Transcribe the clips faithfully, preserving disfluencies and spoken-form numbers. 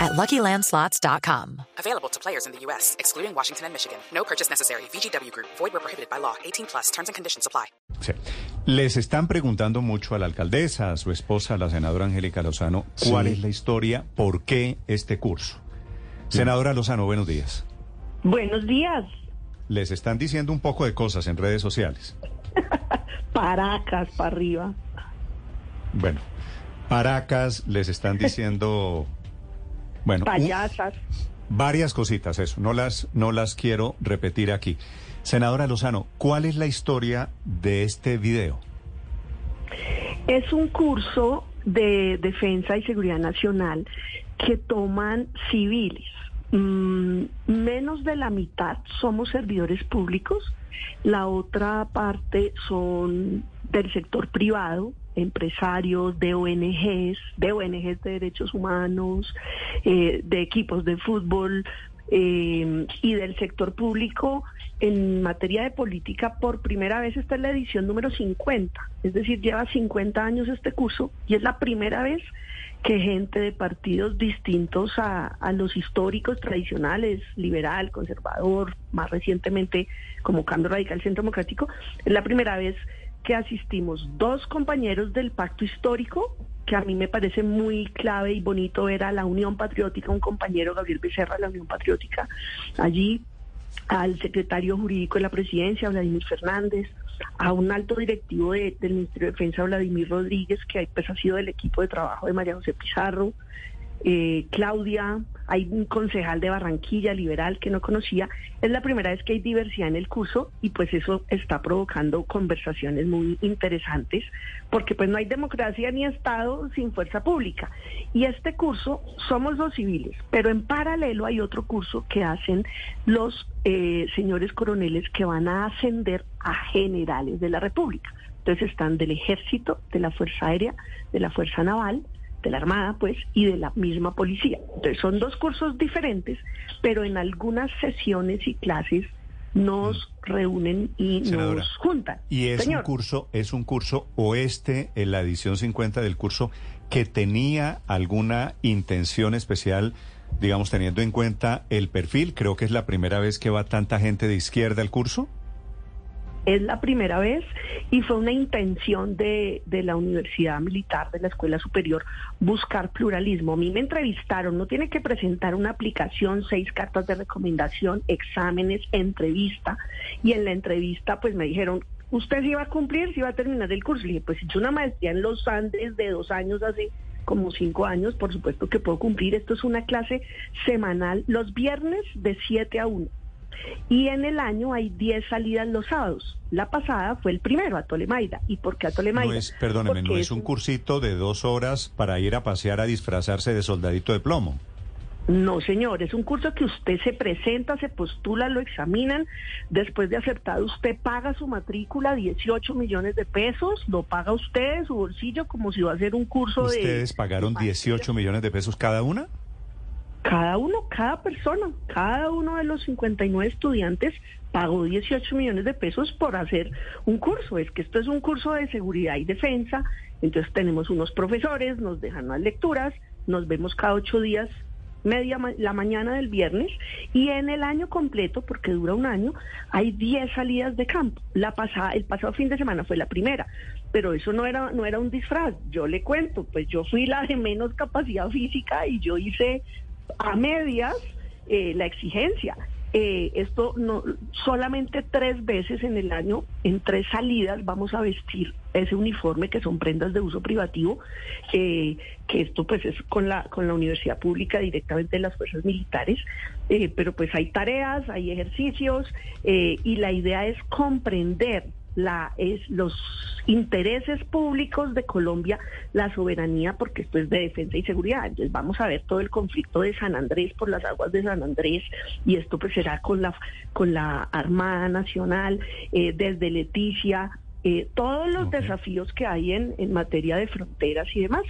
at Lucky Land Slots dot com. Available to players in the U S, excluding Washington and Michigan. No purchase necessary. V G W Group. Void where prohibited by law. eighteen plus. Terms and conditions apply. Sí. Les están preguntando mucho a la alcaldesa, a su esposa, a la senadora Angélica Lozano, cuál sí. es la historia, por qué este curso. Sí. Senadora Lozano, buenos días. Buenos días. Les están diciendo un poco de cosas en redes sociales. Paracas, para arriba. Bueno, paracas, les están diciendo... Bueno, payasas. Un, varias cositas, eso. No las, no las quiero repetir aquí. Senadora Lozano, ¿cuál es la historia de este video? Es un curso de defensa y seguridad nacional que toman civiles. Mm, menos de la mitad somos servidores públicos. La otra parte son del sector privado, empresarios, de O N Ges, de O N Ges de derechos humanos, eh, de equipos de fútbol eh, y del sector público en materia de política. Por primera vez esta es la edición número cincuenta, es decir, lleva cincuenta años este curso y es la primera vez que gente de partidos distintos a, a los históricos tradicionales, liberal, conservador, más recientemente como Cambio Radical, Centro Democrático, es la primera vez que asistimos dos compañeros del Pacto Histórico, que a mí me parece muy clave y bonito ver a la Unión Patriótica, un compañero, Gabriel Becerra, de la Unión Patriótica, allí, al secretario jurídico de la presidencia, Vladimir Fernández, a un alto directivo de, del Ministerio de Defensa, Vladimir Rodríguez, que pues, ha sido del equipo de trabajo de María José Pizarro, eh, Claudia, hay un concejal de Barranquilla, liberal, que no conocía. Es la primera vez que hay diversidad en el curso y pues eso está provocando conversaciones muy interesantes, porque pues no hay democracia ni Estado sin fuerza pública. Y este curso somos los civiles, pero en paralelo hay otro curso que hacen los eh, señores coroneles que van a ascender a generales de la República. Entonces están del Ejército, de la Fuerza Aérea, de la Fuerza Naval, de la Armada, pues, y de la misma policía. Entonces, son dos cursos diferentes, pero en algunas sesiones y clases nos reúnen y Senadora, nos juntan. Y es Señor. un curso, es un curso oeste, en la edición cincuenta del curso, que tenía alguna intención especial, digamos, teniendo en cuenta el perfil. Creo que es la primera vez que va tanta gente de izquierda al curso. Es la primera vez y fue una intención de, de la Universidad Militar, de la Escuela Superior, buscar pluralismo. A mí me entrevistaron, no tiene que presentar una aplicación, seis cartas de recomendación, exámenes, entrevista. Y en la entrevista pues me dijeron, ¿usted si va a cumplir, si va a terminar el curso? Le dije, pues hice una maestría en Los Andes de dos años hace como cinco años, por supuesto que puedo cumplir. Esto es una clase semanal, los viernes de siete a una. Y en el año hay diez salidas los sábados. La pasada fue el primero, a Tolemaida. ¿Y por qué a Tolemaida? No es, perdóneme, Porque no es un cursito de dos horas para ir a pasear a disfrazarse de soldadito de plomo. No, señor, es un curso que usted se presenta, se postula, lo examinan. Después de aceptado, usted paga su matrícula, dieciocho millones de pesos. Lo paga usted de su bolsillo como si va a hacer un curso ¿Ustedes de... ¿Ustedes pagaron dieciocho millones de pesos cada una? Cada uno, cada persona, cada uno de los cincuenta y nueve estudiantes pagó dieciocho millones de pesos por hacer un curso. Es que esto es un curso de seguridad y defensa, entonces tenemos unos profesores, nos dejan unas lecturas, nos vemos cada ocho días, media ma- la mañana del viernes, y en el año completo, porque dura un año, hay diez salidas de campo. La pasada, el pasado fin de semana fue la primera. Pero eso no era no era un disfraz. Yo le cuento, pues yo fui la de menos capacidad física y yo hice a medias eh, la exigencia. Eh, esto no solamente tres veces en el año, en tres salidas vamos a vestir ese uniforme que son prendas de uso privativo, eh, que esto pues es con la con la universidad pública directamente de las fuerzas militares, eh, pero pues hay tareas, hay ejercicios eh, y la idea es comprender la es los intereses públicos de Colombia, la soberanía, porque esto es de defensa y seguridad. Entonces vamos a ver todo el conflicto de San Andrés, por las aguas de San Andrés, y esto pues será con la con la Armada Nacional, eh, desde Leticia, eh, todos los okay. desafíos que hay en, en materia de fronteras y demás.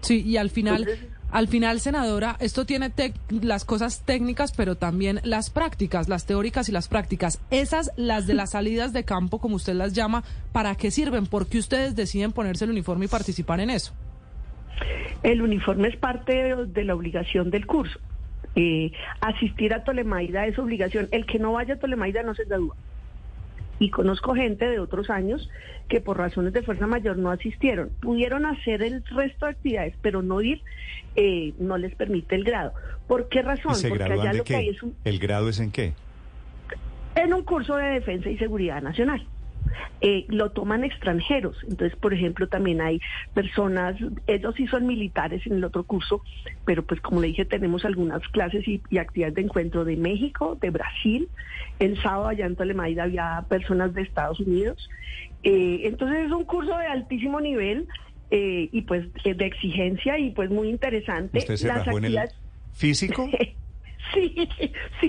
Sí, y al final... Entonces, Al final, senadora, esto tiene tec- las cosas técnicas, pero también las prácticas, las teóricas y las prácticas. Esas, las de las salidas de campo, como usted las llama, ¿para qué sirven? ¿Por qué ustedes deciden ponerse el uniforme y participar en eso? El uniforme es parte de, de la obligación del curso. Eh, asistir a Tolemaida es obligación. El que no vaya a Tolemaida no se gradúa. Y conozco gente de otros años que por razones de fuerza mayor no asistieron. Pudieron hacer el resto de actividades, pero no ir, eh, no les permite el grado. ¿Por qué razón? Porque allá lo que hay es un... ¿El grado es en qué? En un curso de defensa y seguridad nacional. Eh, lo toman extranjeros, entonces por ejemplo también hay personas, ellos sí son militares en el otro curso, pero pues como le dije tenemos algunas clases y, y actividades de encuentro de México, de Brasil. El sábado allá en Tolemaida había personas de Estados Unidos, eh, entonces es un curso de altísimo nivel, eh, y pues de exigencia y pues muy interesante. ¿Usted se rajó en el físico? Sí,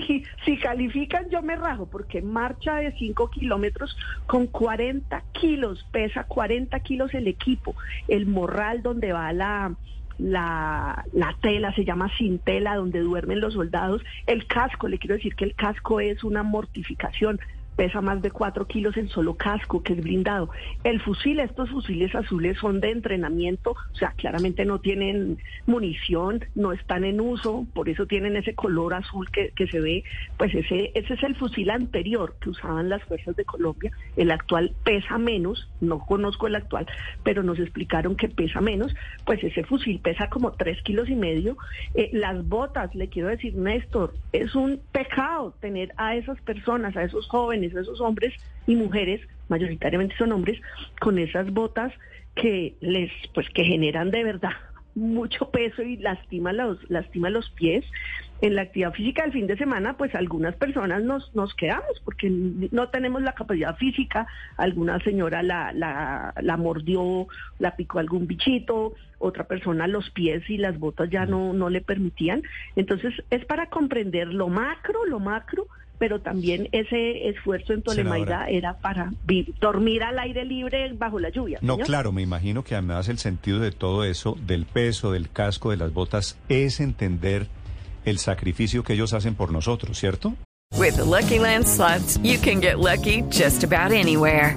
sí, si califican yo me rajo, porque marcha de cinco kilómetros con cuarenta kilos, pesa cuarenta kilos el equipo, el morral donde va la, la, la tela, se llama cintela, donde duermen los soldados, el casco, le quiero decir que el casco es una mortificación, pesa más de cuatro kilos el solo casco, que es blindado. El fusil, estos fusiles azules son de entrenamiento, o sea, claramente no tienen munición, no están en uso, por eso tienen ese color azul que, que se ve, pues ese, ese es el fusil anterior que usaban las fuerzas de Colombia. El actual pesa menos, no conozco el actual, pero nos explicaron que pesa menos, pues ese fusil pesa como tres kilos y medio. Eh, las botas, le quiero decir, Néstor, es un pecado tener a esas personas, a esos jóvenes, esos hombres y mujeres, mayoritariamente son hombres, con esas botas que les, pues que generan de verdad mucho peso y lastima los, lastima los pies. En la actividad física del fin de semana, pues algunas personas nos, nos quedamos porque no tenemos la capacidad física, alguna señora la, la, la mordió, la picó algún bichito, otra persona los pies y las botas ya no, no le permitían. Entonces es para comprender lo macro, lo macro, pero también ese esfuerzo en Tolemaida era para vivir, dormir al aire libre bajo la lluvia. No, señor. Claro, me imagino que además el sentido de todo eso, del peso, del casco, de las botas, es entender el sacrificio que ellos hacen por nosotros, ¿cierto? With the Lucky Land Slots, you can get lucky just about anywhere.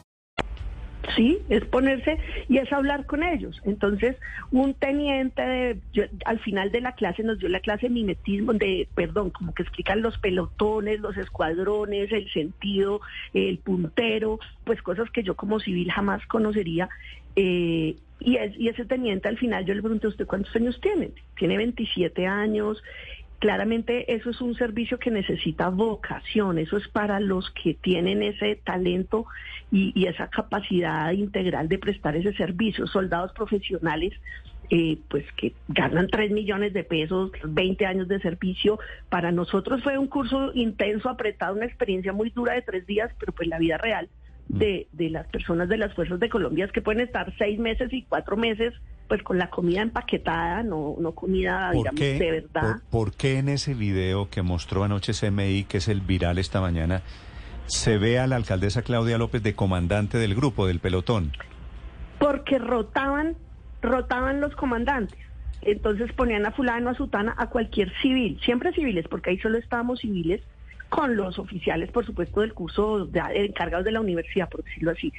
Sí, es ponerse y es hablar con ellos. Entonces, un teniente, de, yo, al final de la clase nos dio la clase de mimetismo, de, perdón, como que explican los pelotones, los escuadrones, el sentido, el puntero, pues cosas que yo como civil jamás conocería. Eh, y, es, y ese teniente al final yo le pregunté a usted cuántos años tiene. Tiene veintisiete años. Claramente eso es un servicio que necesita vocación, eso es para los que tienen ese talento y, y esa capacidad integral de prestar ese servicio. Soldados profesionales, eh, pues que ganan tres millones de pesos, veinte años de servicio. Para nosotros fue un curso intenso, apretado, una experiencia muy dura de tres días, pero pues la vida real de, de las personas de las Fuerzas de Colombia es que pueden estar seis meses y cuatro meses pues con la comida empaquetada, no, no comida, digamos, qué, de verdad. Por, ¿Por qué en ese video que mostró anoche C M I, que es el viral esta mañana, se ve a la alcaldesa Claudia López de comandante del grupo, del pelotón? Porque rotaban, rotaban los comandantes. Entonces ponían a fulano, a sutana, a cualquier civil, siempre civiles, porque ahí solo estábamos civiles, con los oficiales, por supuesto, del curso de, encargados de la universidad, por decirlo así.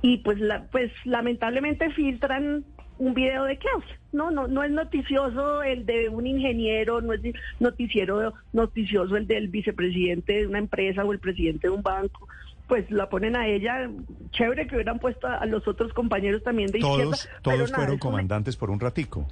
Y pues, la, pues lamentablemente filtran un video de Klaus. No, no, no es noticioso el de un ingeniero, no es noticiero noticioso el del vicepresidente de una empresa o el presidente de un banco. pues la ponen a ella. Chévere que hubieran puesto a los otros compañeros también de todos, izquierda. Todos pero nada, fueron comandantes me... por un ratico.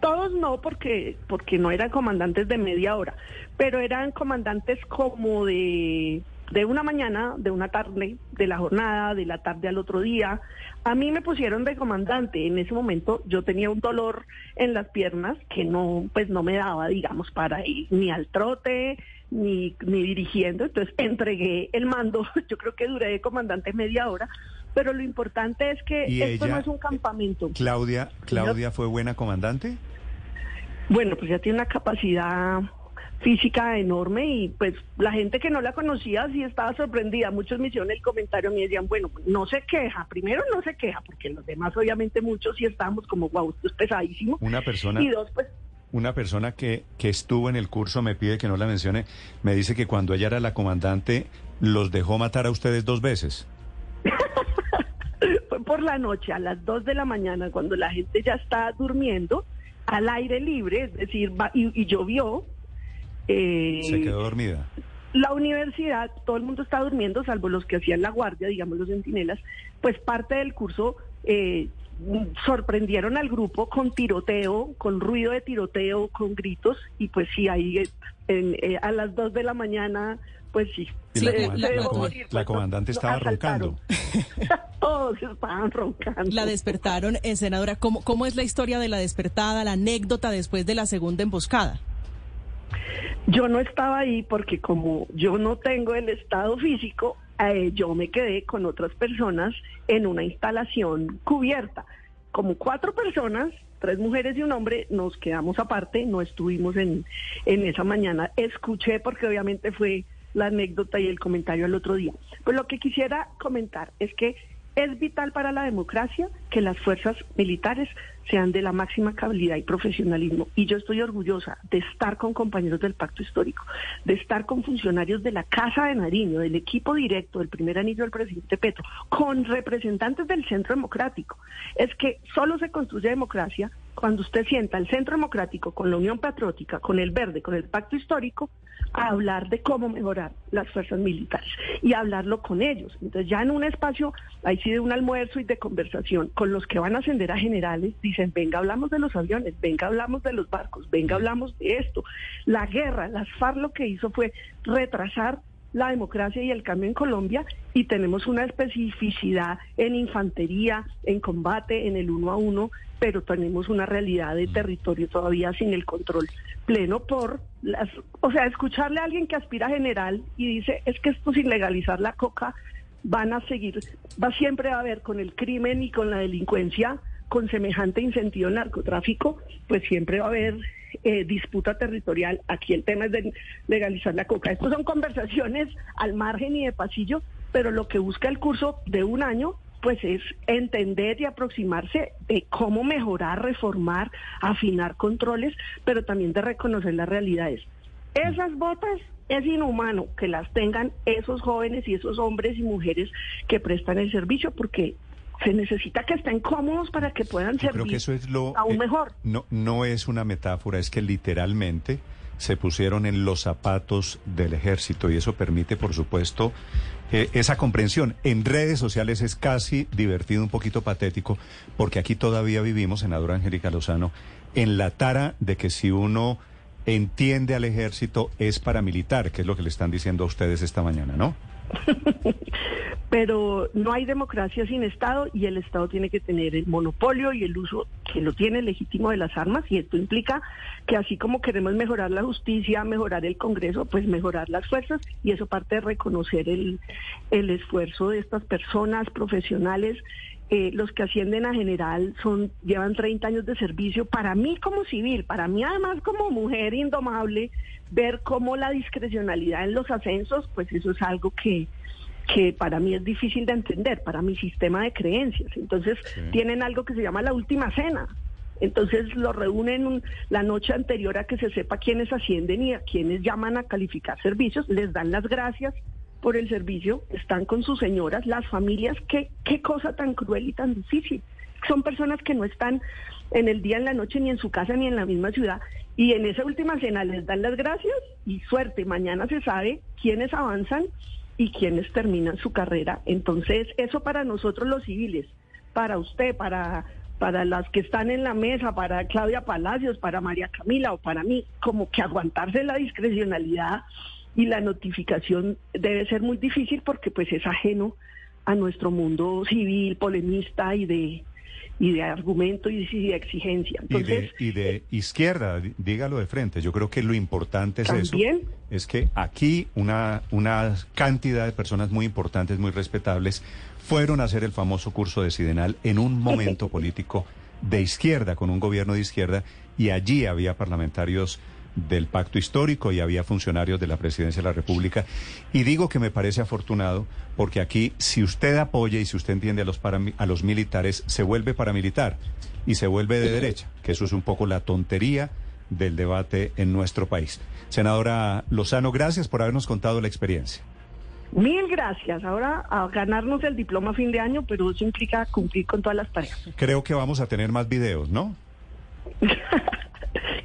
Todos no, porque porque no eran comandantes de media hora, pero eran comandantes como de, de una mañana, de una tarde, de la jornada, de la tarde al otro día. A mí me pusieron de comandante. En ese momento yo tenía un dolor en las piernas que no, pues no me daba, digamos, para ir ni al trote, ni, ni dirigiendo. Entonces entregué el mando. Yo creo que duré de comandante media hora. Pero lo importante es que y esto ella, no es un campamento. Claudia, Claudia fue buena comandante. Bueno, pues ya tiene una capacidad física enorme y pues la gente que no la conocía sí estaba sorprendida. Muchos me hicieron el comentario, me decían, bueno, no se queja, primero no se queja, porque los demás obviamente muchos sí estábamos como, wow, esto es pesadísimo. Una persona. Y dos, pues... Una persona que, que estuvo en el curso me pide que no la mencione, me dice que cuando ella era la comandante los dejó matar a ustedes dos veces. Fue por la noche, a las dos de la mañana, cuando la gente ya está durmiendo, al aire libre, es decir, va, y, y llovió. Eh, Se quedó dormida. La universidad, todo el mundo está durmiendo, salvo los que hacían la guardia, digamos los centinelas, pues parte del curso eh, sorprendieron al grupo con tiroteo, con ruido de tiroteo, con gritos, y pues sí, ahí en, eh, a las dos de la mañana... Pues sí. La, le, comandante, le la, decir, la comandante estaba roncando. Todos estaban roncando. La despertaron, eh, senadora. ¿Cómo, ¿Cómo es la historia de la despertada, la anécdota después de la segunda emboscada? Yo no estaba ahí porque como yo no tengo el estado físico, eh, yo me quedé con otras personas en una instalación cubierta. Como cuatro personas, tres mujeres y un hombre, nos quedamos aparte, no estuvimos en, en esa mañana. Escuché porque obviamente fue... la anécdota y el comentario al otro día. Pues lo que quisiera comentar es que es vital para la democracia que las fuerzas militares sean de la máxima calidad y profesionalismo. Y yo estoy orgullosa de estar con compañeros del Pacto Histórico, de estar con funcionarios de la Casa de Nariño, del equipo directo, del primer anillo del presidente Petro, con representantes del Centro Democrático. Es que solo se construye democracia cuando usted sienta el Centro Democrático con la Unión Patriótica, con el Verde, con el Pacto Histórico, a hablar de cómo mejorar las fuerzas militares y hablarlo con ellos. Entonces ya en un espacio, ahí sí de un almuerzo y de conversación con los que van a ascender a generales, dicen, venga, hablamos de los aviones, venga, hablamos de los barcos, venga, hablamos de esto. La guerra, las FARC lo que hizo fue retrasar la democracia y el cambio en Colombia, y tenemos una especificidad en infantería, en combate, en el uno a uno, pero tenemos una realidad de territorio todavía sin el control pleno por las... O sea, escucharle a alguien que aspira a general y dice, es que esto sin legalizar la coca van a seguir, va siempre a haber con el crimen y con la delincuencia, con semejante incentivo al narcotráfico, pues siempre va a haber... Eh, disputa territorial. Aquí el tema es de legalizar la coca. Estas son conversaciones al margen y de pasillo, pero lo que busca el curso de un año pues es entender y aproximarse de cómo mejorar, reformar, afinar controles, pero también de reconocer las realidades. Esas botas es inhumano que las tengan esos jóvenes y esos hombres y mujeres que prestan el servicio, porque se necesita que estén cómodos para que puedan servir. Yo creo que eso es lo, aún mejor. Eh, no, no es una metáfora, es que literalmente se pusieron en los zapatos del ejército y eso permite, por supuesto, eh, esa comprensión. En redes sociales es casi divertido, un poquito patético, porque aquí todavía vivimos, senadora Angélica Lozano, en la tara de que si uno entiende al ejército es paramilitar, que es lo que le están diciendo a ustedes esta mañana, ¿no? Pero no hay democracia sin Estado y el Estado tiene que tener el monopolio y el uso que lo tiene legítimo de las armas, y esto implica que así como queremos mejorar la justicia, mejorar el Congreso, pues mejorar las fuerzas, y eso parte de reconocer el, el esfuerzo de estas personas profesionales. Eh, los que ascienden a general son llevan treinta años de servicio. Para mí como civil, para mí además como mujer indomable, ver cómo la discrecionalidad en los ascensos, pues eso es algo que, que para mí es difícil de entender, para mi sistema de creencias. Entonces sí. Tienen algo que se llama la última cena. Entonces lo reúnen la noche anterior a que se sepa quiénes ascienden y a quienes llaman a calificar servicios, les dan las gracias por el servicio, están con sus señoras, las familias. ¿Qué, qué cosa tan cruel y tan difícil? Son personas que no están en el día, en la noche, ni en su casa, ni en la misma ciudad, y en esa última cena les dan las gracias y suerte, mañana se sabe quiénes avanzan y quienes terminan su carrera. Entonces, eso para nosotros los civiles, para usted, para, para las que están en la mesa, para Claudia Palacios, para María Camila o para mí, como que aguantarse la discrecionalidad y la notificación debe ser muy difícil porque pues es ajeno a nuestro mundo civil, polemista y de y de argumento y de, y de exigencia. Entonces, y, de, y de izquierda, dígalo de frente. Yo creo que lo importante es ¿también? Eso. Es que aquí una, una cantidad de personas muy importantes, muy respetables, fueron a hacer el famoso curso decidenal en un momento político de izquierda, con un gobierno de izquierda, y allí había parlamentarios del Pacto Histórico y había funcionarios de la Presidencia de la República. Y digo que me parece afortunado porque aquí, si usted apoya y si usted entiende a los, param- a los militares, se vuelve paramilitar y se vuelve de derecha, que eso es un poco la tontería del debate en nuestro país. Senadora Lozano, gracias por habernos contado la experiencia. Mil gracias. Ahora a ganarnos el diploma a fin de año, pero eso implica cumplir con todas las tareas. Creo que vamos a tener más videos, ¿no?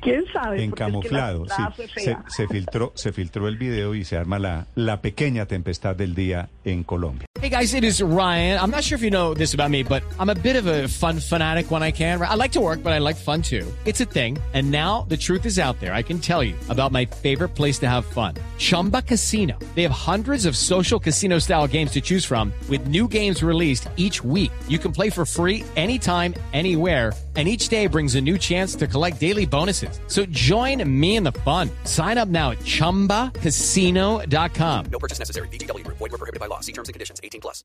¿Quién sabe? En camuflado, es que sí, se, se filtró, se filtró el video y se arma la, la pequeña tempestad del día en Colombia. Hey guys, it is Ryan. I'm not sure if you know this about me, but I'm a bit of a fun fanatic when I can. I like to work, but I like fun too. It's a thing. And now the truth is out there. I can tell you about my favorite place to have fun. Chumba Casino. They have hundreds of social casino style games to choose from with new games released each week. You can play for free anytime, anywhere. And each day brings a new chance to collect daily bonuses. So join me in the fun. Sign up now at chumba casino dot com. No purchase necessary. V G W Group. Void where prohibited by law. See terms and conditions. eighteen plus.